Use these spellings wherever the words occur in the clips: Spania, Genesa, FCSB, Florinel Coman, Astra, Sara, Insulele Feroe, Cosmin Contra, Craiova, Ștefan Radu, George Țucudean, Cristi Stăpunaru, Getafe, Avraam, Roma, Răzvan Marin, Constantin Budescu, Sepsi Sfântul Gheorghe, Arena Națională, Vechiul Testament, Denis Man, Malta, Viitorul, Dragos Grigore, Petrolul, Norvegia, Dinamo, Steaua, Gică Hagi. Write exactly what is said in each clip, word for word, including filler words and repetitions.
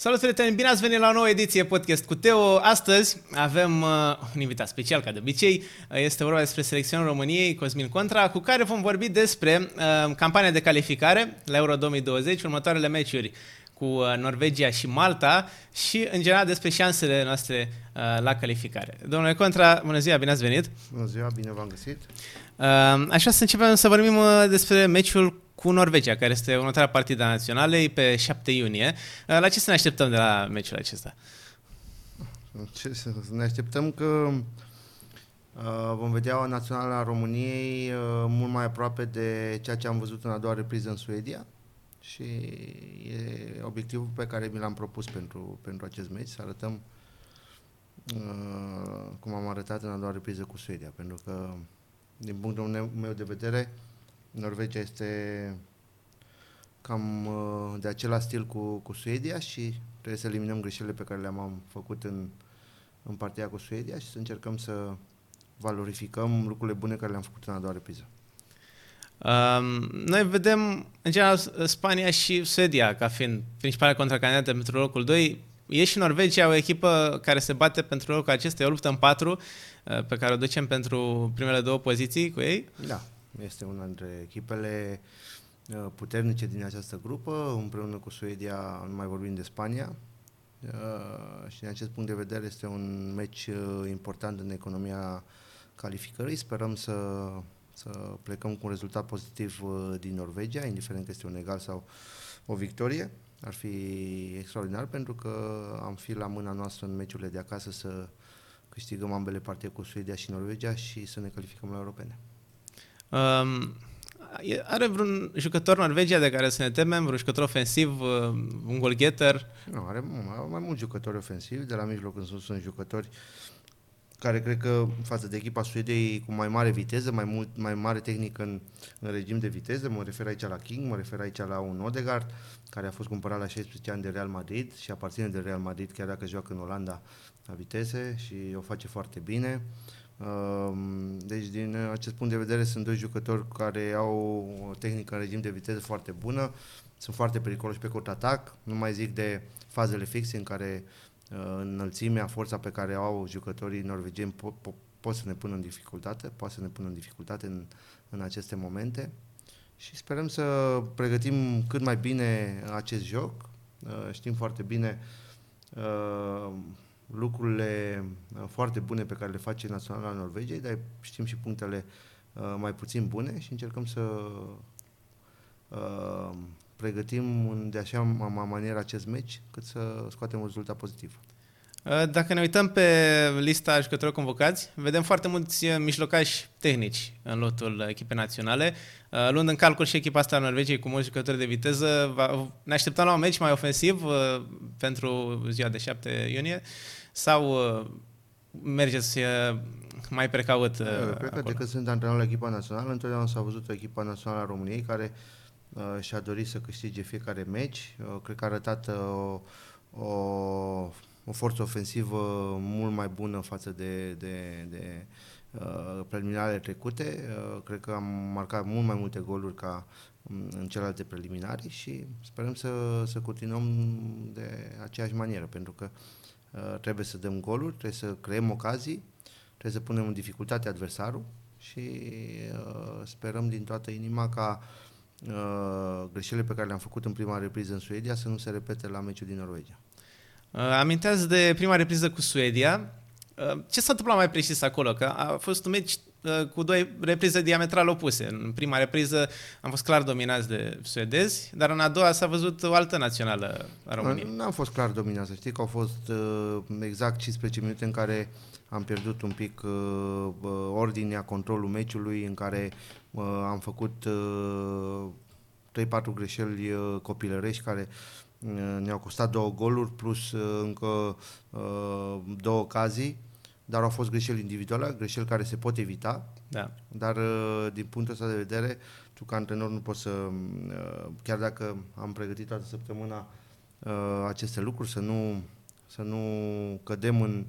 Salut, prieteni! Bine ați venit la o nouă ediție podcast cu Teo. Astăzi avem uh, un invitat special, ca de obicei. Este vorba despre selecționul României, Cosmin Contra, cu care vom vorbi despre uh, campania de calificare la Euro două mii douăzeci, următoarele meciuri cu Norvegia și Malta și, în general, despre șansele noastre uh, la calificare. Domnule Contra, bună ziua, bine ați venit! Bună ziua, bine v-am găsit! Uh, așa să începem să vorbim uh, despre meciul cu Norvegia, care este următoarea partidă naționalei pe șapte iunie. La ce să ne așteptăm de la meciul acesta? Ce să ne așteptăm? Că vom vedea o națională a României mult mai aproape de ceea ce am văzut în a doua repriză în Suedia și e obiectivul pe care mi l-am propus pentru, pentru acest meci, să arătăm cum am arătat în a doua repriză cu Suedia, pentru că, din punctul meu de vedere, Norvegia este cam de același stil cu, cu Suedia și trebuie să eliminăm greșelile pe care le-am făcut în, în partea cu Suedia și să încercăm să valorificăm lucrurile bune care le-am făcut în a doua repriză. Um, noi vedem, în general, Spania și Suedia ca fiind principala contracandidate pentru locul doi. E și Norvegia o echipă care se bate pentru locul acesta, e o luptă în patru pe care o ducem pentru primele două poziții cu ei. Da. Este una dintre echipele puternice din această grupă, împreună cu Suedia, nu mai vorbim de Spania. Și din acest punct de vedere este un meci important în economia calificării. Sperăm să, să plecăm cu un rezultat pozitiv din Norvegia, indiferent că este un egal sau o victorie. Ar fi extraordinar pentru că am fi la mâna noastră în meciurile de acasă să câștigăm ambele partide cu Suedia și Norvegia și să ne calificăm la europene. Um, are vreun jucător Norvegia de care să ne temem? Vreun jucător ofensiv? Un goalgetter? Nu, are mai mulți jucători ofensivi. De la mijloc în sus sunt jucători care cred că față de echipa Suediei cu mai mare viteză, mai, mult, mai mare tehnică în, în regim de viteză. Mă refer aici la King, mă refer aici la un Odegaard care a fost cumpărat la șaisprezece ani de Real Madrid și aparține de Real Madrid chiar dacă joacă în Olanda la viteze și o face foarte bine. Deci, din acest punct de vedere, sunt doi jucători care au o tehnică în regim de viteză foarte bună, sunt foarte periculoși pe contraatac, nu mai zic de fazele fixe în care înălțimea, forța pe care au jucătorii norvegieni pot po- po- să ne pună în dificultate, poate să ne pună în dificultate în, în aceste momente și sperăm să pregătim cât mai bine acest joc. Știm foarte bine uh, lucrurile foarte bune pe care le face naționala Norvegiei, dar știm și punctele uh, mai puțin bune și încercăm să uh, pregătim de așa manieră acest meci, cât să scoatem un rezultat pozitiv. Dacă ne uităm pe lista jucătorilor convocați, vedem foarte mulți mijlocași tehnici în lotul echipei naționale. Luând în calcul și echipa asta a Norvegiei cu mulți jucători de viteză, ne așteptăm la un meci mai ofensiv pentru ziua de șapte iunie sau mergeți mai precaut? Cred că de când sunt antrenor la echipa națională, întotdeauna s-a văzut o echipa națională a României care și-a dorit să câștige fiecare meci. Cred că a arătat o... o o forță ofensivă mult mai bună față de, de, de uh, preliminarele trecute. Uh, cred că am marcat mult mai multe goluri ca în celelalte preliminari și sperăm să, să continuăm de aceeași manieră, pentru că uh, trebuie să dăm goluri, trebuie să creăm ocazii, trebuie să punem în dificultate adversarul și uh, sperăm din toată inima ca uh, greșelile pe care le-am făcut în prima repriză în Suedia să nu se repete la meciul din Norvegia. Aminteați de prima repriză cu Suedia. Ce s-a întâmplat mai precis acolo? Că a fost un meci cu două reprize diametral opuse. În prima repriză am fost clar dominați de suedezi, dar în a doua s-a văzut o altă națională a României. Nu am fost clar dominați. Știi că au fost exact cincisprezece minute în care am pierdut un pic ordinea, controlul meciului, în care am făcut trei patru greșeli copilărești care ne-au costat două goluri plus încă uh, două ocazii, dar au fost greșeli individuale, greșeli care se pot evita, da. Dar uh, din punctul ăsta de vedere, tu ca antrenor nu poți să, uh, chiar dacă am pregătit toată săptămâna uh, aceste lucruri, să nu, să nu cădem în,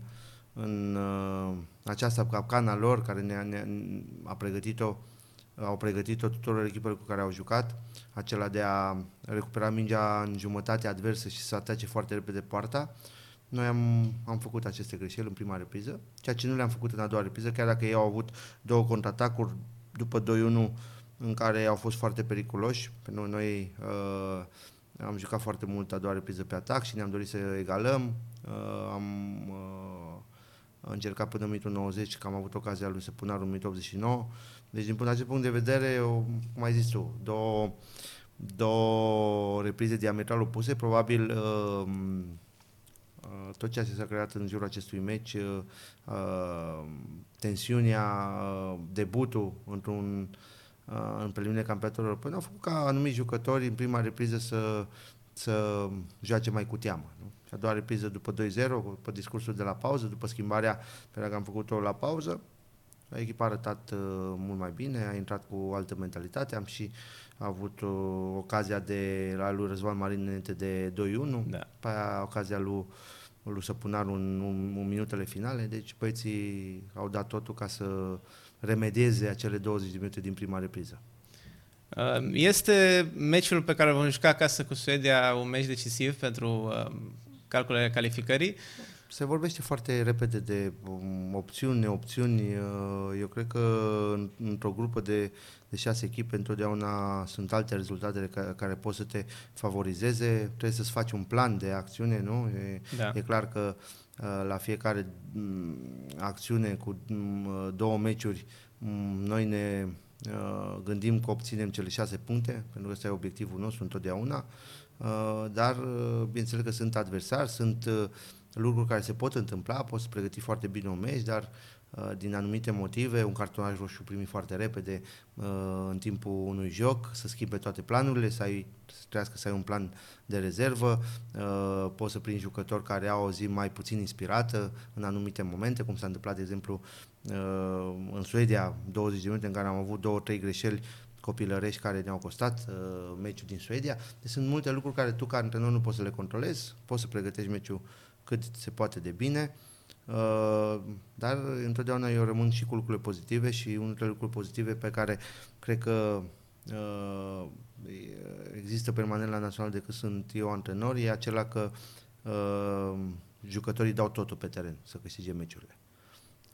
în uh, această capcană a lor care ne-a, ne-a, a pregătit-o au pregătit-o tuturor echipelor cu care au jucat, acela de a recupera mingea în jumătate adversă și să atace foarte repede poarta. Noi am, am făcut aceste greșeli în prima repriză, ceea ce nu le-am făcut în a doua repriză, chiar dacă ei au avut două contraatacuri după doi unu în care au fost foarte periculoși. Pentru noi uh, am jucat foarte mult a doua repriză pe atac și ne-am dorit să egalăm. Uh, am uh, încercat până în minutul nouăzeci, că am avut ocazia lui să pună în minutul optzeci și nouă. Deci din acest punct de vedere, eu, cum ai zis tu, două, două reprize diametral opuse, probabil uh, tot ceea ce s-a creat în jurul acestui meci, uh, tensiunea, uh, debutul într-un, uh, în preliminea campionatelor, până au făcut ca anumiți jucători în prima repriză să, să joace mai cu teamă. Nu? Și a doua repriză după doi zero, după discursul de la pauză, după schimbarea pe care am făcut-o la pauză, echipa a arătat uh, mult mai bine, a intrat cu altă mentalitate, am și avut uh, ocazia de la lui Răzvan Marin înainte de doi unu, da. Pe aia ocazia lui, lui Săpunaru în, în minutele finale, deci băieții au dat totul ca să remedieze acele douăzeci de minute din prima repriză. Este meciul pe care vom juca acasă cu Suedia un meci decisiv pentru calculele calificării? Se vorbește foarte repede de opțiuni, neopțiuni. Eu cred că într-o grupă de, de șase echipe întotdeauna sunt alte rezultatele care, care pot să te favorizeze. Trebuie să-ți faci un plan de acțiune, nu? E, da. E clar că la fiecare acțiune cu două meciuri noi ne gândim că obținem cele șase puncte, pentru că ăsta e obiectivul nostru întotdeauna, dar bineînțeles că sunt adversari, sunt lucruri care se pot întâmpla, poți să pregăti foarte bine un meci, dar din anumite motive, un cartonaș roșu primit foarte repede în timpul unui joc, să schimbe toate planurile, să, ai, să trească să ai un plan de rezervă, poți să prinzi jucători care au o zi mai puțin inspirată în anumite momente, cum s-a întâmplat, de exemplu, în Suedia, douăzeci de minute în care am avut două, trei greșeli copilărești care ne-au costat uh, meciul din Suedia. Deci sunt multe lucruri care tu, ca antrenor, nu poți să le controlezi, poți să pregătești meciul cât se poate de bine, uh, dar întotdeauna eu rămân și cu lucrurile pozitive și unul dintre lucruri pozitive pe care cred că uh, există permanent la Național decât sunt eu antrenor, e acela că uh, jucătorii dau totul pe teren să câștige meciurile.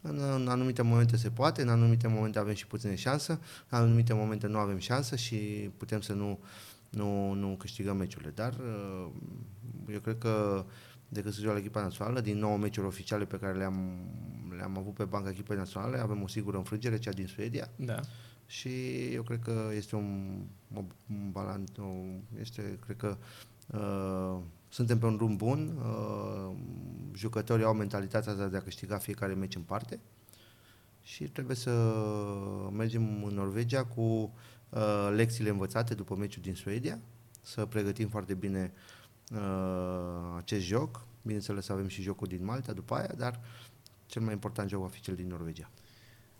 În, în anumite momente se poate, în anumite momente avem și puține șansă, în anumite momente nu avem șansă și putem să nu, nu, nu câștigăm meciurile. Dar eu cred că decât să joc la echipa națională, din nouă meciuri oficiale pe care le-am, le-am avut pe banca echipei naționale, avem o sigură înfrângere, cea din Suedia. Da. Și eu cred că este un, un balans, este, cred că uh, suntem pe un drum bun, uh, jucătorii au mentalitatea asta de a câștiga fiecare meci în parte și trebuie să mergem în Norvegia cu uh, lecțiile învățate după meciul din Suedia, să pregătim foarte bine uh, acest joc, bineînțeles avem și jocul din Malta după aia, dar cel mai important joc va fi cel din Norvegia.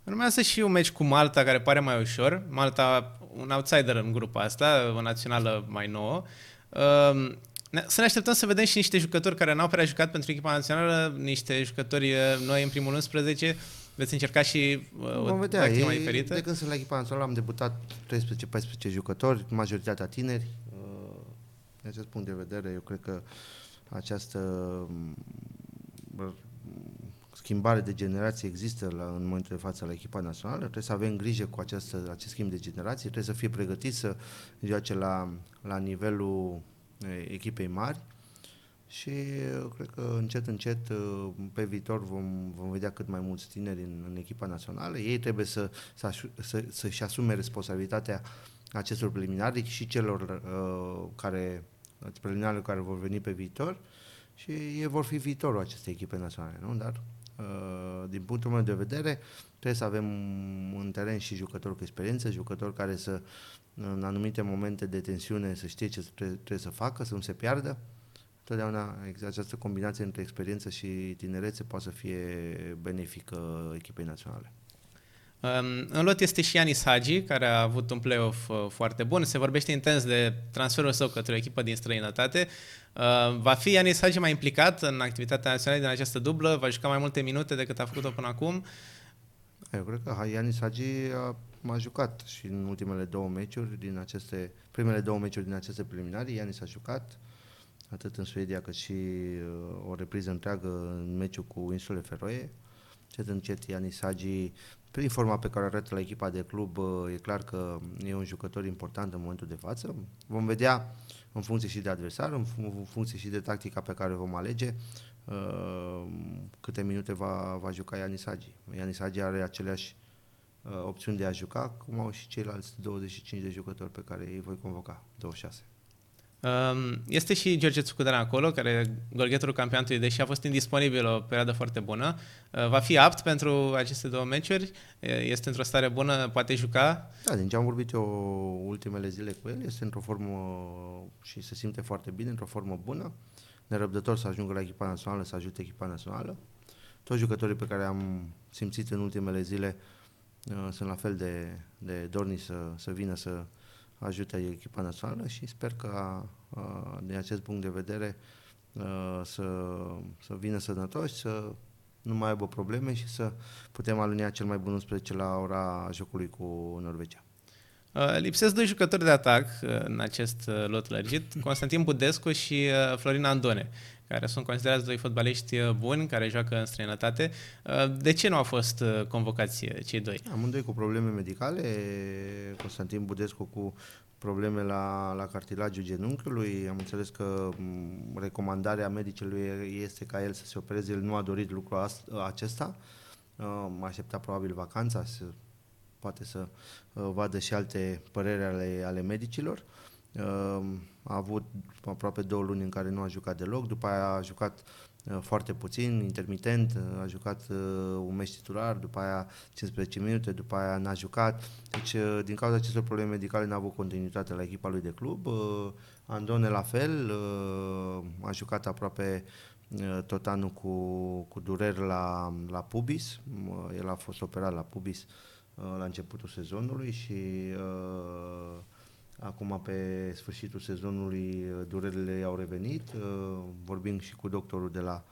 Urmează și un meci cu Malta care pare mai ușor, Malta un outsider în grupa asta, o națională mai nouă. Uh, Să ne așteptăm să vedem și niște jucători care n-au prea jucat pentru echipa națională, niște jucători noi în primul unsprezece, veți încerca și uh, o tactică mai diferită. De când sunt la echipa națională am debutat treisprezece paisprezece jucători, majoritatea tineri. Uh, din acest punct de vedere, eu cred că această uh, schimbare de generație există la, în momentul de față la echipa națională, trebuie să avem grijă cu această, acest schimb de generație, trebuie să fie pregătiți să joace la, la nivelul echipei mari și cred că încet, încet pe viitor vom, vom vedea cât mai mulți tineri în, în echipa națională. Ei trebuie să, să, să, să-și asume responsabilitatea acestor preliminari și celor uh, care, preliminari care vor veni pe viitor și ei vor fi viitorul acestei echipe naționale, nu? Dar uh, din punctul meu de vedere trebuie să avem în teren și jucători cu experiență, jucători care să în anumite momente de tensiune să știe ce trebuie să facă, să nu se piardă. Totdeauna această combinație între experiență și tinerețe poate să fie benefică echipei naționale. În lot este și Ianis Hagi, care a avut un play-off foarte bun. Se vorbește intens de transferul său către o echipă din străinătate. Va fi Ianis Hagi mai implicat în activitatea națională din această dublă? Va juca mai multe minute decât a făcut-o până acum? Eu cred că Ianis Hagi a m-a jucat și în ultimele două meciuri din aceste, primele două meciuri din aceste preliminarii, Ianis a jucat atât în Suedia cât și uh, o repriză întreagă în meciul cu Insulele Feroe. Cet încet Ianis Hagi, prin forma pe care arată la echipa de club, uh, e clar că e un jucător important în momentul de față. Vom vedea în funcție și de adversar, în funcție și de tactica pe care vom alege, uh, câte minute va, va juca Ianis Hagi. Ianis Hagi are aceleași uh, opțiuni de a juca, cum au și ceilalți douăzeci și cinci de jucători pe care îi voi convoca, douăzeci și șase. Este și George Țucudean acolo, care golgheterul campionatului, deși a fost indisponibil o perioadă foarte bună. Va fi apt pentru aceste două meciuri? Este într-o stare bună? Poate juca? Da, din ce am vorbit eu ultimele zile cu el, este într-o formă și se simte foarte bine, într-o formă bună. Nerăbdător să ajungă la echipa națională, să ajute echipa națională. Toți jucătorii pe care am simțit în ultimele zile sunt la fel de, de dorni să, să vină să ajută echipa națională și sper că din acest punct de vedere să, să vină sănătoși, să nu mai aibă probleme și să putem alunia cel mai bun unsprezece la ora jocului cu Norvegia. Lipsesc doi jucători de atac în acest lot lărgit, Constantin Budescu și Florin Andone, care sunt considerați doi fotbaliști buni, care joacă în străinătate. De ce nu au fost convocați cei doi? Amândoi cu probleme medicale, Constantin Budescu cu probleme la, la cartilagiul genunchiului. Am înțeles că recomandarea medicului este ca el să se opereze, el nu a dorit lucrul acesta, m-a așteptat probabil vacanța, să, poate să vadă și alte păreri ale, ale medicilor. A avut aproape două luni în care nu a jucat deloc, după aia a jucat foarte puțin, intermitent, a jucat un meci titular, după aia cincisprezece minute, după aia n-a jucat. Deci, din cauza acestor probleme medicale, n-a avut continuitate la echipa lui de club. Andone la fel, a jucat aproape tot anul cu, cu dureri la, la pubis, el a fost operat la pubis la începutul sezonului și acum, pe sfârșitul sezonului, durerile i-au revenit. Vorbim și cu doctorul de la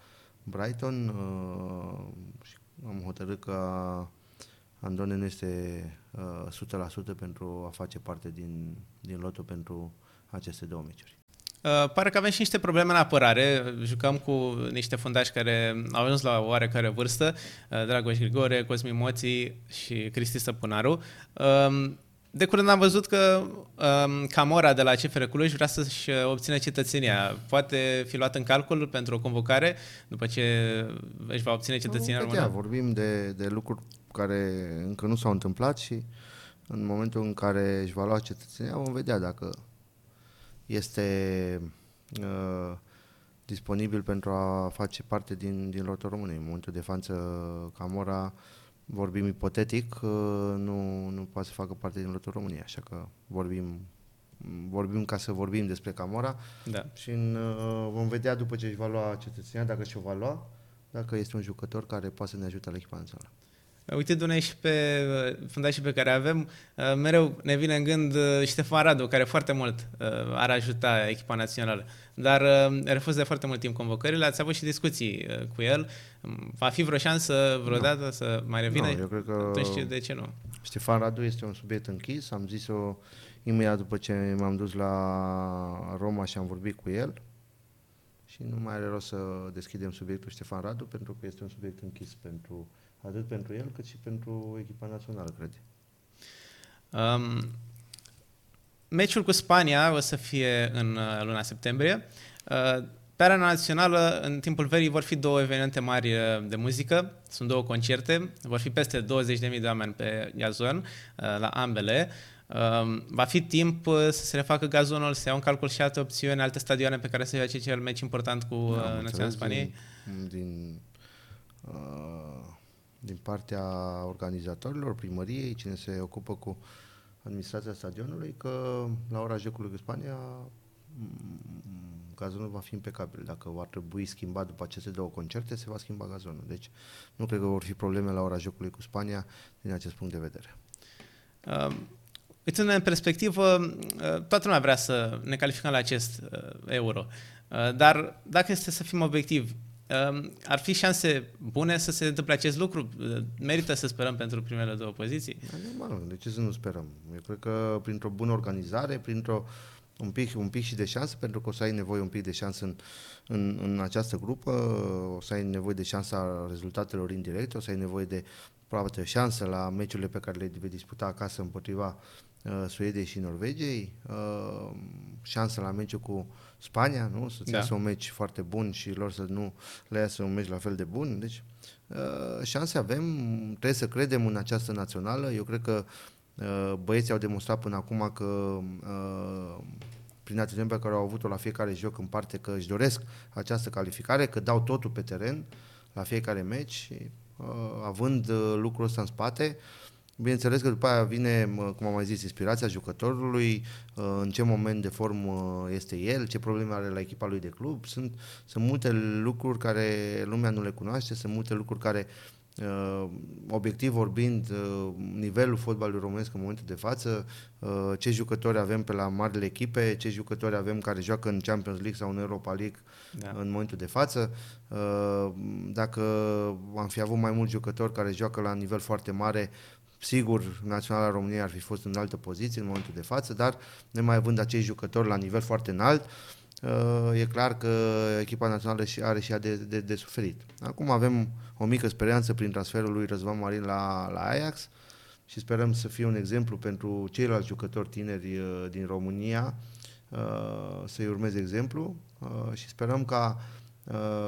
Brighton și am hotărât că Andone nu este o sută la sută pentru a face parte din, din lotul pentru aceste două meciuri. Uh, pare că avem și niște probleme în apărare. Jucăm cu niște fundași care au ajuns la oarecare vârstă, uh, Dragos Grigore, Cosmi Moții și Cristi Stăpunaru. Uh, De curând am văzut că um, Camora de la C F R Cluj vrea să-și obțină cetățenia. Poate fi luat în calcul pentru o convocare după ce își va obține cetățenia română? Da, vorbim de, de lucruri care încă nu s-au întâmplat și în momentul în care își va lua cetățenia vom vedea dacă este uh, disponibil pentru a face parte din, din lotul României. În momentul de față, Camora, vorbim ipotetic, nu, nu poate să facă parte din lotul României, așa că vorbim, vorbim ca să vorbim despre Camora, da. Și în, vom vedea după ce își va lua cetățenia, dacă și-o va lua, dacă este un jucător care poate să ne ajute la echipa națională. Uitându-ne și pe fundașii pe care avem, mereu ne vine în gând Ștefan Radu, care foarte mult ar ajuta echipa națională, dar refuză de foarte mult timp convocările. Ați avut și discuții cu el. Va fi vreo șansă vreodată no. să mai revină? No, eu cred că atunci, de ce nu? Ștefan Radu este un subiect închis. Am zis-o imediat după ce m-am dus la Roma și am vorbit cu el. Și nu mai are rost să deschidem subiectul Ștefan Radu, pentru că este un subiect închis pentru atât pentru el, cât și pentru echipa națională, cred. Um, meciul cu Spania o să fie în luna septembrie. Uh, pe arena națională, în timpul verii, vor fi două evenimente mari de muzică. Sunt două concerte. Vor fi peste douăzeci de mii de oameni pe gazon, uh, la ambele. Uh, va fi timp uh, să se refacă gazonul, să iau în calcul și alte opțiuni, alte stadioane pe care să joace cel meci important cu uh, naționala Spaniei. Din... din uh... din partea organizatorilor, primăriei, cine se ocupă cu administrația stadionului, că la ora jocului cu Spania gazonul va fi impecabil. Dacă va trebui schimbat după aceste două concerte, se va schimba gazonul. Deci nu cred că vor fi probleme la ora jocului cu Spania din acest punct de vedere. Um. Uitându-ne în perspectivă, toată lumea vrea să ne calificăm la acest uh, euro. Uh, dar dacă este să fim obiectivi, ar fi șanse bune să se întâmple acest lucru? Merită să sperăm pentru primele două poziții? Normal, de ce să nu sperăm? Eu cred că printr-o bună organizare, printr-o un pic, un pic și de șansă, pentru că o să ai nevoie un pic de șansă în, în, în această grupă, o să ai nevoie de șansa rezultatelor indirecte, o să ai nevoie de probabil șansă la meciurile pe care le vei disputa acasă împotriva uh, Suediei și Norvegiei, uh, șansă la meciul cu Spania, nu? Să-ți da. iasă un meci foarte bun și lor să nu le iasă un meci la fel de bun. Deci uh, șanse avem, trebuie să credem în această națională. Eu cred că uh, băieții au demonstrat până acum că uh, prin atitudinea pe care au avut-o la fiecare joc în parte, că își doresc această calificare, că dau totul pe teren la fiecare meci. Având lucrul ăsta în spate, bineînțeles că după aia vine, cum am mai zis, inspirația jucătorului, în ce moment de formă este el, ce probleme are la echipa lui de club. Sunt, sunt multe lucruri care lumea nu le cunoaște, sunt multe lucruri care, obiectiv vorbind, nivelul fotbalului românesc în momentul de față, ce jucători avem pe la marile echipe, ce jucători avem care joacă în Champions League sau în Europa League da. în momentul de față. Dacă am fi avut mai mulți jucători care joacă la nivel foarte mare, sigur, Naționala României ar fi fost în altă poziție în momentul de față, dar nemai având acei jucători la nivel foarte înalt, e clar că echipa națională are și ea de, de, de suferit. Acum avem o mică speranță prin transferul lui Răzvan Marin la, la Ajax și sperăm să fie un exemplu pentru ceilalți jucători tineri din România, să-i urmeze exemplu și sperăm ca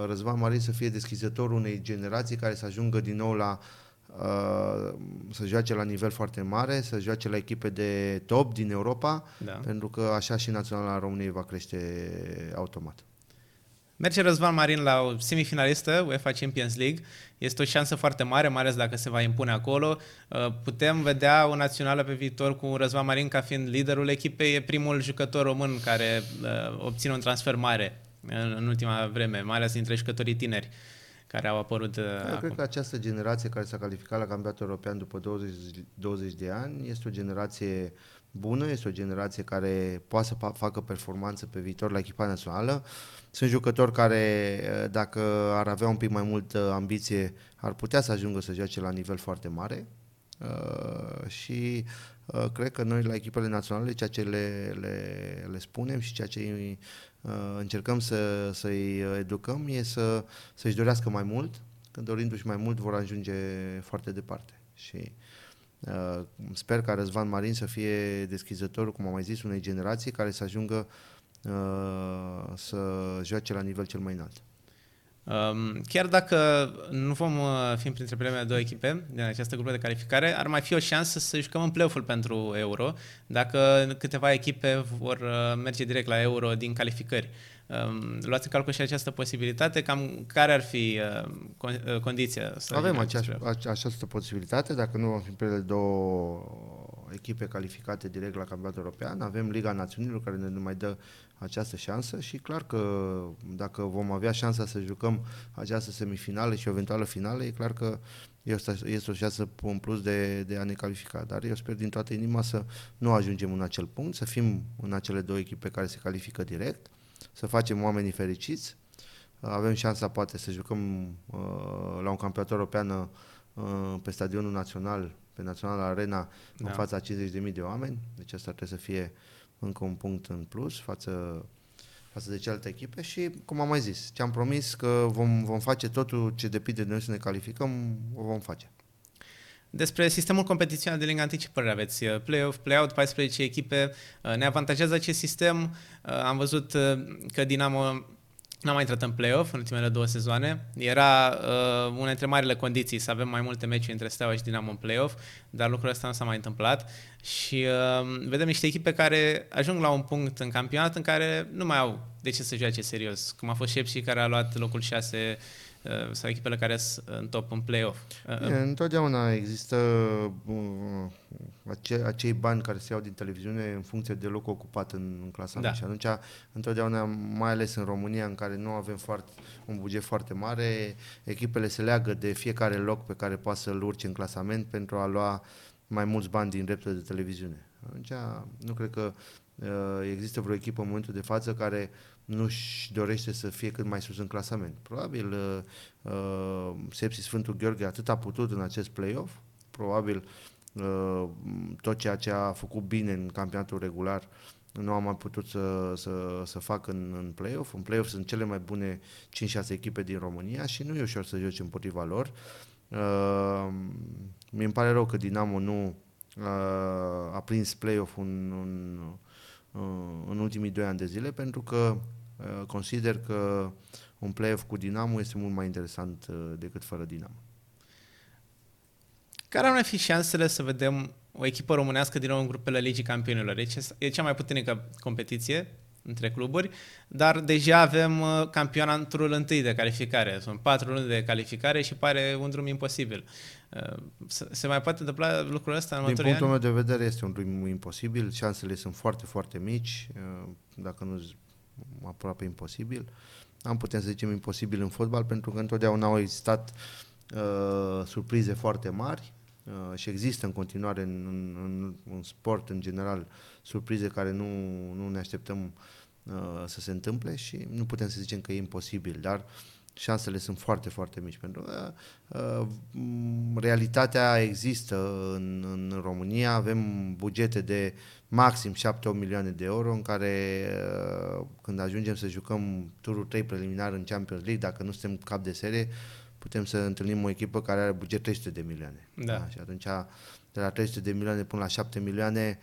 Răzvan Marin să fie deschizătorul unei generații care să ajungă din nou la să joace la nivel foarte mare, să joace la echipe de top din Europa, da. pentru că așa și Naționala României va crește automat. Merge Răzvan Marin la o semifinalistă UEFA Champions League. Este o șansă foarte mare, mai ales dacă se va impune acolo. Putem vedea o națională pe viitor cu Răzvan Marin ca fiind liderul echipei, e primul jucător român care obține un transfer mare în ultima vreme, mai ales dintre jucătorii tineri care au apărut. Eu acum. Cred că această generație care s-a calificat la campionatul european după douăzeci, douăzeci de ani este o generație bună, este o generație care poate să facă performanță pe viitor la echipa națională. Sunt jucători care, dacă ar avea un pic mai multă ambiție, ar putea să ajungă să joace la nivel foarte mare uh, și uh, cred că noi la echipele naționale ceea ce le, le, le spunem și ceea ce îi încercăm să, să-i educăm, e să, să-și dorească mai mult, că dorindu-și mai mult vor ajunge foarte departe. Și uh, sper ca Răzvan Marin să fie deschizătorul, cum am mai zis, unei generații care să ajungă uh, să joace la nivel cel mai înalt. Um, chiar dacă nu vom fi printre primele două echipe din această grupă de calificare, ar mai fi o șansă să jucăm în play-off-ul pentru Euro, dacă câteva echipe vor merge direct la Euro din calificări. Um, luați în calcul și această posibilitate, cam care ar fi uh, condiția? Să avem această, această posibilitate, dacă nu vom fi primele două echipe calificate direct la campionatul european, avem Liga Națiunilor care ne mai dă această șansă și clar că dacă vom avea șansa să jucăm această semifinală și eventuală finală, e clar că este o șansă în plus de, de a ne califica, dar eu sper din toată inima să nu ajungem în acel punct, să fim în acele două echipe care se califică direct, să facem oamenii fericiți, avem șansa poate să jucăm uh, la un campionat european uh, pe stadionul național, pe Naționala Arena, da. în fața cincizeci de mii de oameni, deci asta trebuie să fie încă un punct în plus față, față de celelalte echipe și, cum am mai zis, ce am promis că vom, vom face totul ce depinde de noi să ne calificăm, o vom face. Despre sistemul competițional de Liga unu, ce părere aveți? Play-off, play-out, paisprezece echipe, ne avantajează acest sistem? Am văzut că Dinamo n-a mai intrat în play-off în ultimele două sezoane. Era uh, una dintre marile condiții să avem mai multe meciuri între Steaua și Dinamo în play-off, dar lucrul ăsta nu s-a mai întâmplat. Și uh, vedem niște echipe care ajung la un punct în campionat în care nu mai au de ce să joace serios, cum a fost Sepsi care a luat locul șase uh, sau echipele care sunt în top în play-off. Uh, Bine, întotdeauna există uh, ace- acei bani care se iau din televiziune în funcție de locul ocupat în, în clasament. Da. Și atunci, întotdeauna, mai ales în România, în care nu avem foarte, un buget foarte mare, echipele se leagă de fiecare loc pe care poate să-l urce în clasament pentru a lua mai mulți bani din drepturile de televiziune. Atunci, nu cred că uh, există vreo echipă în momentul de față care nu-și dorește să fie cât mai sus în clasament. Probabil uh, Sepsi Sfântul Gheorghe atât a putut în acest play-off, probabil uh, tot ceea ce a făcut bine în campionatul regular nu a mai putut să, să, să fac în, în play-off. În play-off sunt cele mai bune cinci șase echipe din România și nu e ușor să joci împotriva lor. Uh, mi-mi pare rău că Dinamo nu uh, a prins play-off un, un în ultimii doi ani de zile, pentru că consider că un play-off cu Dinamo este mult mai interesant decât fără Dinamo. Care ar mai fi șansele să vedem o echipă românească din nou în grupele Ligii Campionilor? E cea mai puternică competiție între cluburi, dar deja avem campioana în turul întâi de calificare. Sunt patru luni de calificare și pare un drum imposibil. Se mai poate întâmpla lucrul ăsta în următorii ani? Din punctul meu de vedere este un drum imposibil. Șansele sunt foarte, foarte mici, dacă nu aproape imposibil. Am putea să zicem imposibil în fotbal, pentru că întotdeauna au existat uh, surprize foarte mari. Uh, și există în continuare în, în, în sport, în general, surprize care nu, nu ne așteptăm uh, să se întâmple și nu putem să zicem că e imposibil, dar șansele sunt foarte, foarte mici, pentru că uh, realitatea există în, în România, avem bugete de maxim șapte opt milioane de euro în care uh, când ajungem să jucăm turul trei preliminar în Champions League, dacă nu suntem cap de serie, putem să întâlnim o echipă care are buget trei sute de milioane. Da. Da? Și atunci, de la trei sute de milioane până la șapte milioane,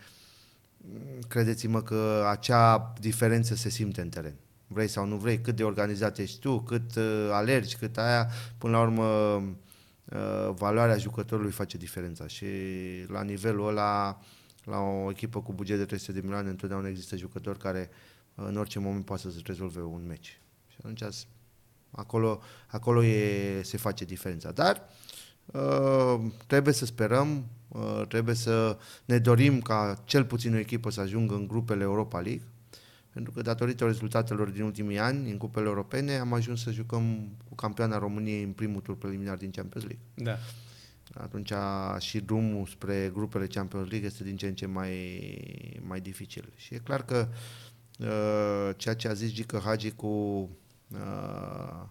credeți-mă că acea diferență se simte în teren. Vrei sau nu vrei, cât de organizat ești tu, cât uh, alergi, cât aia, până la urmă uh, valoarea jucătorului face diferența. Și la nivelul ăla, la o echipă cu buget de trei sute de milioane, întotdeauna există jucători care uh, în orice moment poate să-ți rezolve un meci. Și atunci Acolo, acolo e, se face diferența, dar uh, trebuie să sperăm, uh, trebuie să ne dorim ca cel puțin o echipă să ajungă în grupele Europa League, pentru că datorită rezultatelor din ultimii ani în cupele europene am ajuns să jucăm cu campioana României în primul tur preliminar din Champions League. Da. Atunci și drumul spre grupele Champions League este din ce în ce mai, mai dificil. Și e clar că uh, ceea ce a zis Gică Hagi cu Uh,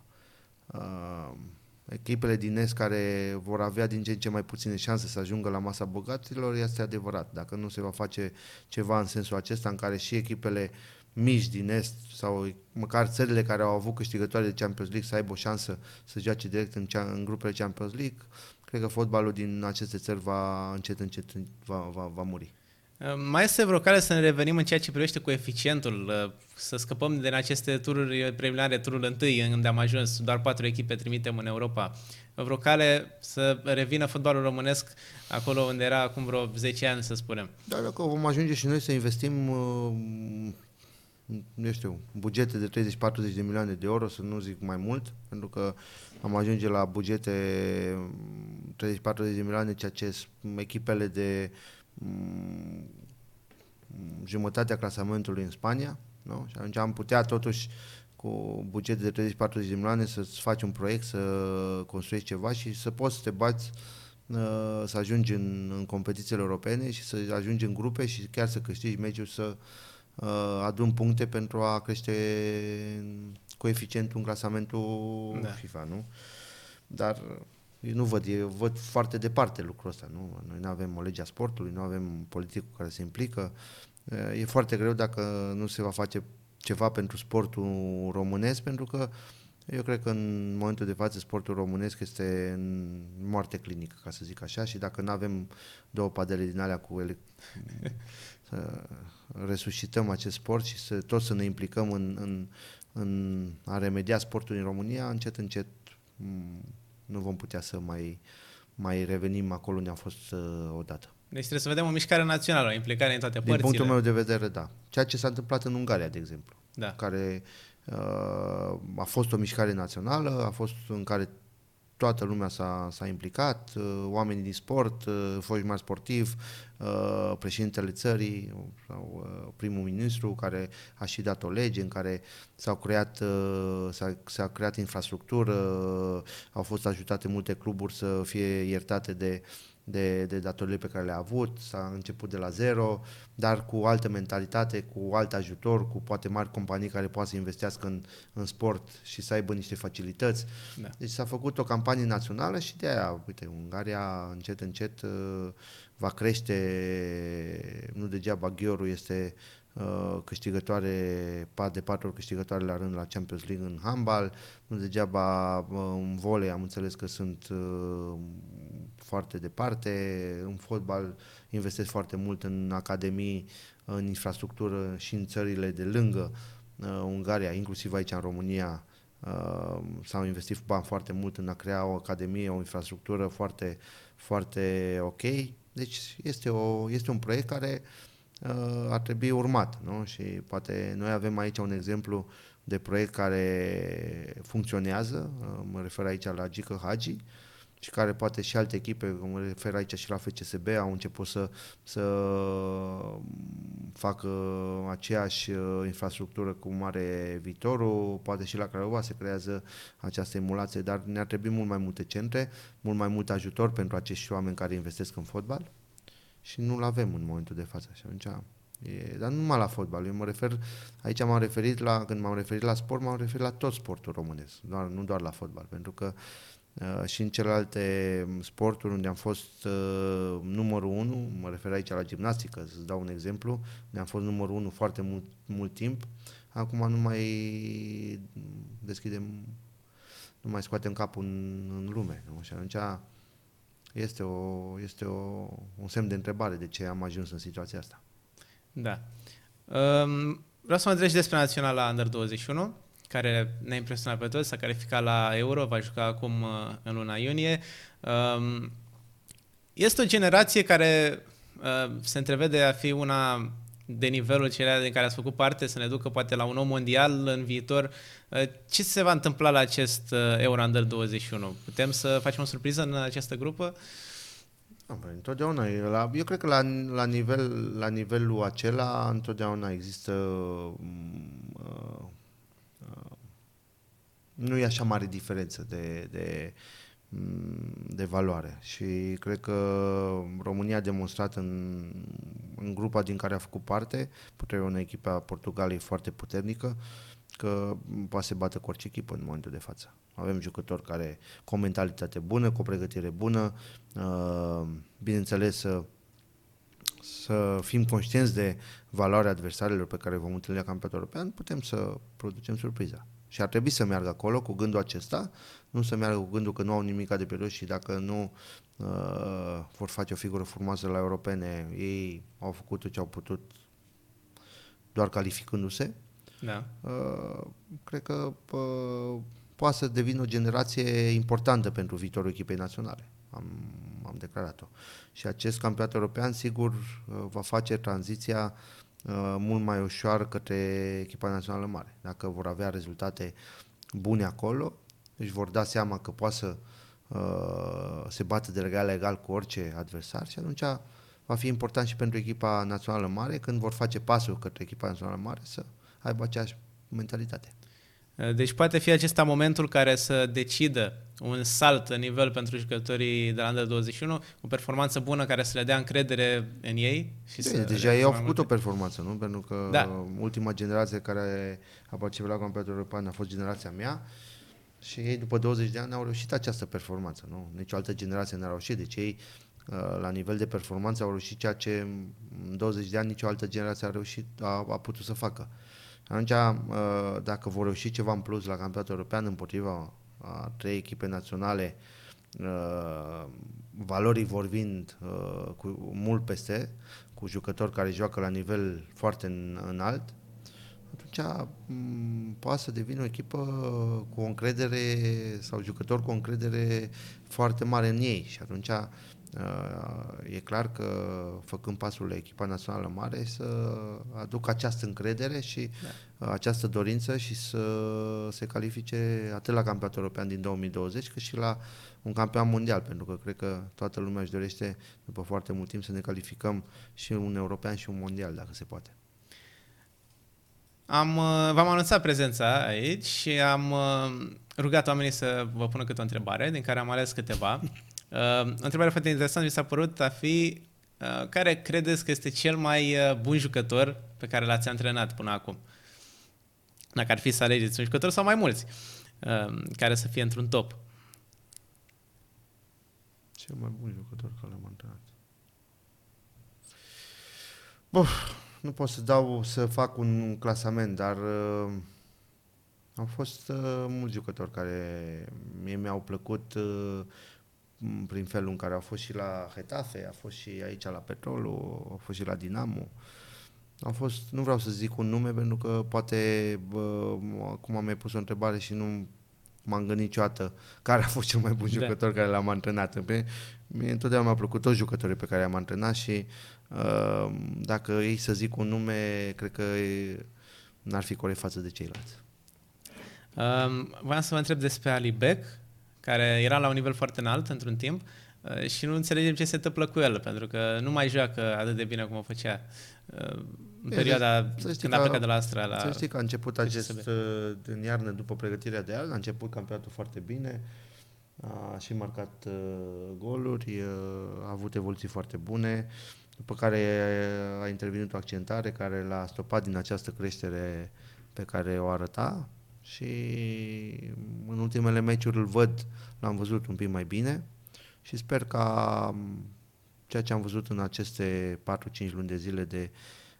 uh, echipele din Est care vor avea din ce în ce mai puține șanse să ajungă la masa bogaților, este adevărat. Dacă nu se va face ceva în sensul acesta în care și echipele mici din Est sau măcar țările care au avut câștigătoare de Champions League să aibă o șansă să joace direct în, cea, în grupele Champions League, cred că fotbalul din aceste țări va încet, încet va, va, va muri. Mai este vreo cale să ne revenim în ceea ce privește cu eficientul, să scăpăm din aceste tururi preliminare, turul întâi, unde am ajuns, doar patru echipe trimitem în Europa. Vreo cale să revină fotbalul românesc acolo unde era acum vreo zece ani, să spunem. Dar dacă vom ajunge și noi să investim, nu știu, bugete de treizeci-patruzeci de milioane de euro, să nu zic mai mult, pentru că am ajunge la bugete treizeci-patruzeci de milioane, ceea ce echipele de jumătatea clasamentului în Spania, nu? Și atunci am putea totuși cu bugete de treizeci-patruzeci de milioane să-ți faci un proiect, să construiești ceva și să poți să te bați, să ajungi în, în competițiile europene și să ajungi în grupe și chiar să câștigi meciul, să aduni puncte pentru a crește coeficientul în clasamentul, da, FIFA, nu? Dar eu nu văd, eu văd foarte departe lucrul ăsta, nu? Noi nu avem o lege a sportului, nu avem politicul care se implică. E foarte greu dacă nu se va face ceva pentru sportul românesc, pentru că eu cred că în momentul de față sportul românesc este în moarte clinică, ca să zic așa, și dacă nu avem două padele din alea cu ele, să resuscităm acest sport și să tot să ne implicăm în, în, în a remedia sportul din România, încet, încet nu vom putea să mai, mai revenim acolo unde am fost uh, odată. Deci trebuie să vedem o mișcare națională, o implicare în toate părțile. Din punctul meu de vedere, da. Ceea ce s-a întâmplat în Ungaria, de exemplu, da, care uh, a fost o mișcare națională, a fost în care toată lumea s-a, s-a implicat, uh, oamenii din sport, uh, foști mari sportivi, uh, președintele țării sau uh, primul ministru, care a și dat o lege în care s-au creat, uh, s-a, s-a creat infrastructură, uh, au fost ajutate multe cluburi să fie iertate de de, de datorile pe care le-a avut, s-a început de la zero, dar cu altă mentalitate, cu alt ajutor, cu poate mari companii care poate să investească în, în sport și să aibă niște facilități. Da. Deci s-a făcut o campanie națională și de aia, uite, Ungaria încet, încet va crește, nu degeaba Gheorul este câștigătoare, de patru ori câștigătoare la rând la Champions League în handbal, nu degeaba în volei, am înțeles că sunt foarte departe, în fotbal investesc foarte mult în academii, în infrastructură și în țările de lângă Ungaria, inclusiv aici în România, s-au investit bani foarte mult în a crea o academie, o infrastructură foarte, foarte ok, deci este, o, este un proiect care ar trebui urmat, nu? Și poate noi avem aici un exemplu de proiect care funcționează, mă refer aici la Gică Hagi, și care poate și alte echipe, mă refer aici și la F C S B, au început să, să facă aceeași infrastructură cum are Viitorul, poate și la Craiova se creează această emulație, dar ne-ar trebui mult mai multe centre, mult mai mult ajutor pentru acești oameni care investesc în fotbal. Și nu-l avem în momentul de față. Și atunci, e, dar nu numai la fotbal. Eu mă refer, aici m-am referit la, când m-am referit la sport, m-am referit la tot sportul românesc, doar, nu doar la fotbal, pentru că uh, și în celelalte sporturi unde am fost uh, numărul unu, mă refer aici la gimnastică, să-ți dau un exemplu, unde am fost numărul unu foarte mult, mult timp, acum nu mai deschidem, nu mai scoatem capul în, în lume. Nu? Și atunci, Este, o, este o, un semn de întrebare de ce am ajuns în situația asta. Da. Um, vreau să mă întreb despre Naționala Under douăzeci și unu, care ne-a impresionat pe toți, s-a calificat la Euro, va juca acum în luna iunie. Um, este o generație care uh, se întrevede a fi una de nivelul celea din care ați făcut parte, să ne ducă poate la un nou mondial în viitor. Ce se va întâmpla la acest Euro Under douăzeci și unu? Putem să facem o surpriză în această grupă? Da, bă, întotdeauna. Eu cred că la, la, nivel, la nivelul acela întotdeauna există... Uh, uh, nu e așa mare diferență de... de de valoare și cred că România a demonstrat în, în grupa din care a făcut parte, putea fi o echipă a Portugaliei foarte puternică, că poate se bată cu orice echipă în momentul de față. Avem jucători care cu o mentalitate bună, cu o pregătire bună, bineînțeles să, să fim conștienți de valoarea adversarilor pe care vom întâlni la campionatul european, putem să producem surpriza. Și ar trebui să meargă acolo cu gândul acesta, nu să meargă cu gândul că nu au nimic de pierdut și dacă nu uh, vor face o figură frumoasă la europene, ei au făcut tot ce au putut doar calificându-se. Da. Uh, cred că uh, poate să devină o generație importantă pentru viitorul echipei naționale. Am, am declarat-o. Și acest campionat european, sigur, uh, va face tranziția mult mai ușor către echipa națională mare. Dacă vor avea rezultate bune acolo, își vor da seama că poate să uh, se bată de egal la egal cu orice adversar și atunci va fi important și pentru echipa națională mare, când vor face pasul către echipa națională mare, să aibă aceeași mentalitate. Deci poate fi acesta momentul care să decidă un salt în nivel pentru jucătorii de la Under douăzeci și unu, o performanță bună care să le dea încredere în ei. Și de, să deja ei au făcut multe. O performanță, nu? Pentru că da. Ultima generație care a participat la campionatul european a fost generația mea și ei după douăzeci de ani au reușit această performanță, nu? Nici o altă generație n-a reușit, deci ei la nivel de performanță au reușit ceea ce în douăzeci de ani nici o altă generație a reușit, a, a putut să facă. Atunci, dacă vor reuși ceva în plus la campionatul european împotriva a trei echipe naționale, valorii vor vin cu mult peste, cu jucători care joacă la nivel foarte înalt, atunci poate să devină o echipă cu o încredere sau jucători cu o încredere foarte mare în ei și atunci e clar că făcând pasul la echipa națională mare să aducă această încredere și da. această dorință și să se califice atât la campionatul european din două mii douăzeci cât și la un campionat mondial, pentru că cred că toată lumea își dorește după foarte mult timp să ne calificăm și un european și un mondial, dacă se poate. Am, v-am anunțat prezența aici și am rugat oamenii să vă pună câte o întrebare, din care am ales câteva. O întrebare foarte interesantă mi s-a părut a fi care credeți că este cel mai bun jucător pe care l-ați antrenat până acum? Dacă ar fi să alegeți un jucător sau mai mulți care să fie într-un top. Cel mai bun jucător care l-am antrenat. Buf. Nu pot să dau să fac un clasament, dar uh, au fost uh, mulți jucători care mie mi-au plăcut uh, prin felul în care au fost și la Getafe, a fost și aici la Petrolul, au fost și la Dinamo. Au fost, nu vreau să zic un nume pentru că poate uh, acum am mai pus o întrebare și nu m-am gândit niciodată care a fost cel mai bun jucător da. care l-am antrenat. Mie întotdeauna mi-a plăcut toți jucătorii pe care i-am antrenat și uh, dacă ei să zic un nume, cred că n-ar fi corect față de ceilalți. Um, voiam să vă întreb despre Ali Bek, care era la un nivel foarte înalt într-un timp uh, și nu înțelegem ce se întâmplă cu el, pentru că nu mai joacă atât de bine cum o făcea uh, în e, perioada când a plecat de la Astra la... Să știi că a început acest, în iarnă, după pregătirea de an, a început campionatul foarte bine. A și marcat uh, goluri, uh, a avut evoluții foarte bune, după care a intervenit o accentare care l-a stopat din această creștere pe care o arăta și în ultimele meciuri îl văd, l-am văzut un pic mai bine și sper ca ceea ce am văzut în aceste patru-cinci luni de zile de,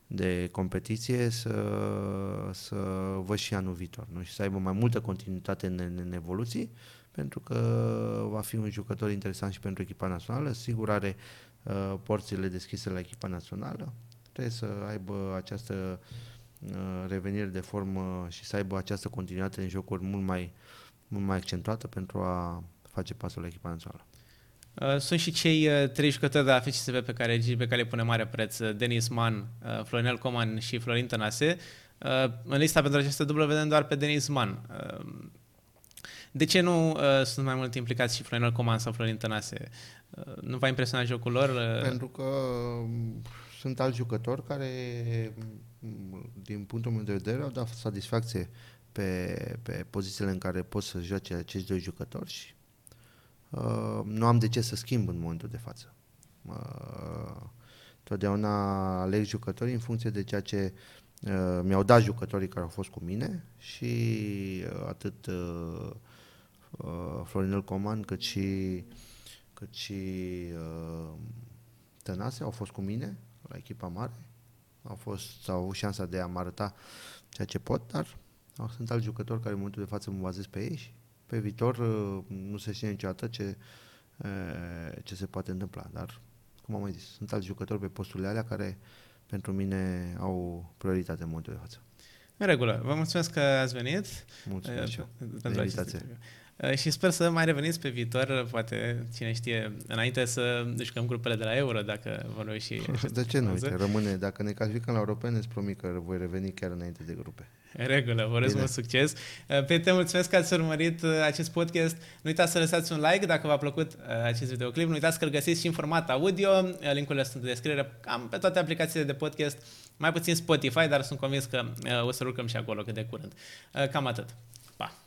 de competiție să, să văd și anul viitor, nu? Și să aibă mai multă continuitate în, în evoluții, pentru că va fi un jucător interesant și pentru echipa națională, sigur are uh, porțile deschise la echipa națională, trebuie să aibă această uh, revenire de formă și să aibă această continuitate în jocuri mult mai, mult mai accentuată pentru a face pasul la echipa națională. Uh, sunt și cei uh, trei jucători de la F C S B pe care, pe care le pune mare preț, Denis Man, uh, Florinel Coman și Florin Tănase. Uh, în lista pentru această dublă vedem doar pe Denis Man. Uh, De ce nu uh, sunt mai mult implicați și Florinel Coman sau Florin Tănase? Uh, nu v-a impresionat jocul lor? Uh... Pentru că uh, sunt alți jucători care, din punctul meu de vedere, au dat satisfacție pe, pe pozițiile în care pot să joace acești doi jucători și uh, nu am de ce să schimb în momentul de față. Uh, totdeauna aleg jucătorii în funcție de ceea ce uh, mi-au dat jucătorii care au fost cu mine și uh, atât... Uh, Florinel Coman, cât și, cât și uh, Tănase au fost cu mine la echipa mare, au fost, au avut șansa de a-mi arăta ceea ce pot, dar sunt alți jucători care în momentul de față mă bazez pe ei și pe viitor uh, nu se știe niciodată ce, uh, ce se poate întâmpla, dar cum am mai zis, sunt alți jucători pe posturile alea care pentru mine au prioritate în momentul de față. În regulă, vă mulțumesc că ați venit. Mulțumesc uh, pentru invitație. Și sper să mai reveniți pe viitor, poate, cine știe, înainte să jucăm grupele de la Euro, dacă vor reuși. De ce nu? Uite, rămâne, dacă ne calificăm la europene, îți promit că voi reveni chiar înainte de grupe. În regulă, vă urez mult succes. Prieteni, mulțumesc că ați urmărit acest podcast. Nu uitați să lăsați un like dacă v-a plăcut acest videoclip. Nu uitați că îl găsiți și în format audio. Link-urile sunt în descriere cam pe toate aplicațiile de podcast, mai puțin Spotify, dar sunt convins că o să lucrăm și acolo cât de curând. Cam atât. Pa!